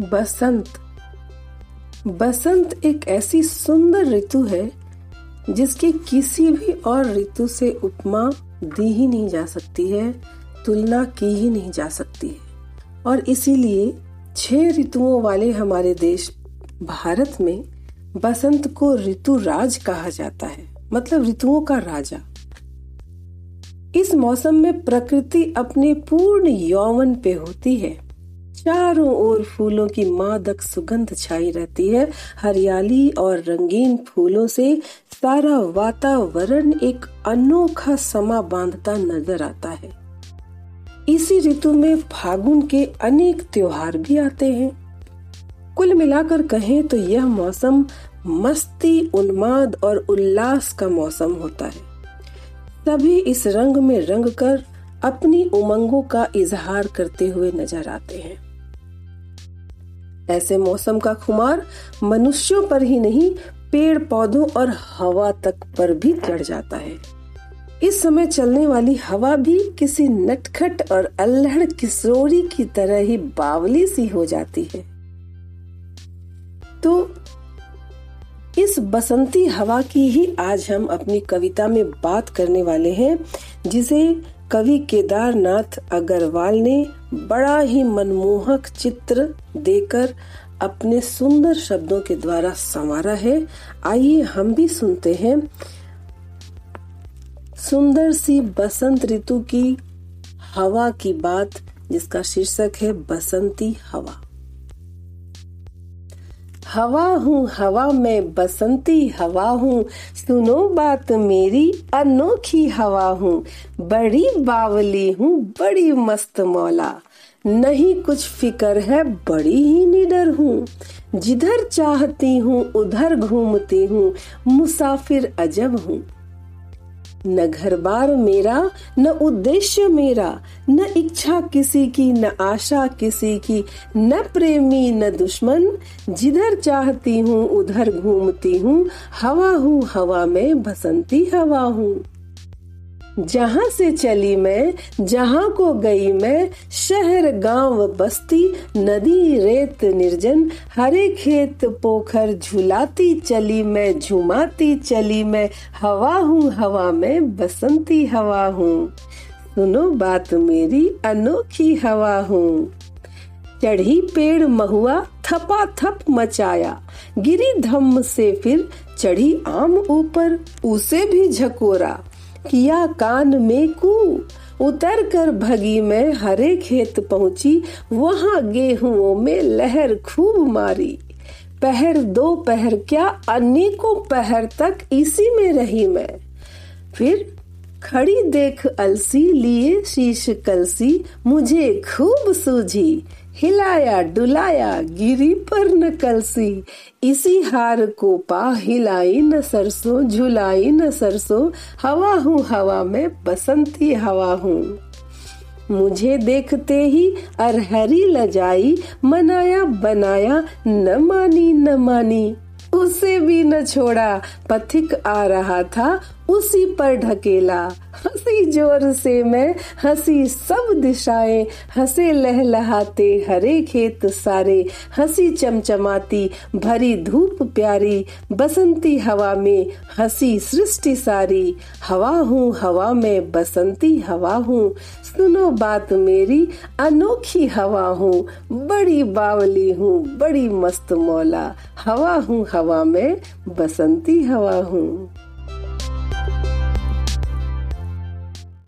बसंत। बसंत एक ऐसी सुंदर ऋतु है जिसकी किसी भी और ऋतु से उपमा दी ही नहीं जा सकती है, तुलना की ही नहीं जा सकती है। और इसीलिए 6 ऋतुओं वाले हमारे देश भारत में बसंत को ऋतु राज कहा जाता है, मतलब ऋतुओं का राजा। इस मौसम में प्रकृति अपने पूर्ण यौवन पे होती है। चारों ओर फूलों की मादक सुगंध छाई रहती है। हरियाली और रंगीन फूलों से सारा वातावरण एक अनोखा समा बांधता नजर आता है। इसी ऋतु में फागुन के अनेक त्योहार भी आते हैं। कुल मिलाकर कहें तो यह मौसम मस्ती, उन्माद और उल्लास का मौसम होता है। सभी इस रंग में रंग कर अपनी उमंगों का इजहार करते हुए नजर आते हैं। ऐसे मौसम का खुमार मनुष्यों पर ही नहीं, पेड़ पौधों और हवा तक पर भी चढ़ जाता है। इस समय चलने वाली हवा भी किसी नटखट और अल्हड़ किशोरी की तरह ही बावली सी हो जाती है। तो इस बसंती हवा की ही आज हम अपनी कविता में बात करने वाले हैं, जिसे कवि केदारनाथ अग्रवाल ने बड़ा ही मनमोहक चित्र देकर अपने सुंदर शब्दों के द्वारा संवारा है। आइए हम भी सुनते हैं सुंदर सी बसंत ऋतु की हवा की बात, जिसका शीर्षक है बसंती हवा। हवा हूँ हवा मैं, बसंती हवा हूँ, सुनो बात मेरी, अनोखी हवा हूँ। बड़ी बावली हूँ, बड़ी मस्त मौला, नहीं कुछ फिकर है, बड़ी ही निडर हूँ। जिधर चाहती हूँ उधर घूमती हूँ, मुसाफिर अजब हूँ। न घर बार मेरा, न उद्देश्य मेरा, न इच्छा किसी की, न आशा किसी की, न प्रेमी न दुश्मन। जिधर चाहती हूँ उधर घूमती हूँ हवा में, बसंती हवा हूँ। जहाँ से चली मैं, जहाँ को गई मैं, शहर गांव बस्ती, नदी रेत निर्जन, हरे खेत पोखर, झुलाती चली मैं, झुमाती चली मैं, हवा हूँ हवा में, बसंती हवा हूँ। सुनो बात मेरी, अनोखी हवा हूँ। चढ़ी पेड़ महुआ, थपा थप मचाया, गिरी धम्म से फिर चढ़ी आम ऊपर, उसे भी झकोरा, किया कान में कू। उतर कर भगी मैं, हरे खेत पहुंची, वहां गेहूं में लहर खूब मारी। पहर दो पहर क्या, अनेकों पहर तक इसी में रही मैं। फिर खड़ी देख अलसी, लिए शीश कलसी, मुझे खूब सूझी, हिलाया डुलाया, गिरी पर न कलसी। इसी हार को पा, हिलाई न सरसों, झुलाई न सरसों, हवा हूँ हवा में, बसंती हवा हूँ। मुझे देखते ही अरहरी लजाई, मनाया बनाया, न मानी न मानी, उसे भी न छोड़ा। पथिक आ रहा था, उसी पर ढकेला, हंसी जोर से मैं, हंसी सब दिशाएं, हंसे लहलहाते हरे खेत सारे, हंसी चमचमाती, भरी धूप प्यारी, बसंती हवा में, हंसी सृष्टि सारी। हवा हूँ हवा में, बसंती हवा हूँ। सुनो बात मेरी, अनोखी हवा हूँ। बड़ी बावली हूँ, बड़ी मस्त मौला, हवा हूँ हवा में, बसंती हवा हूँ।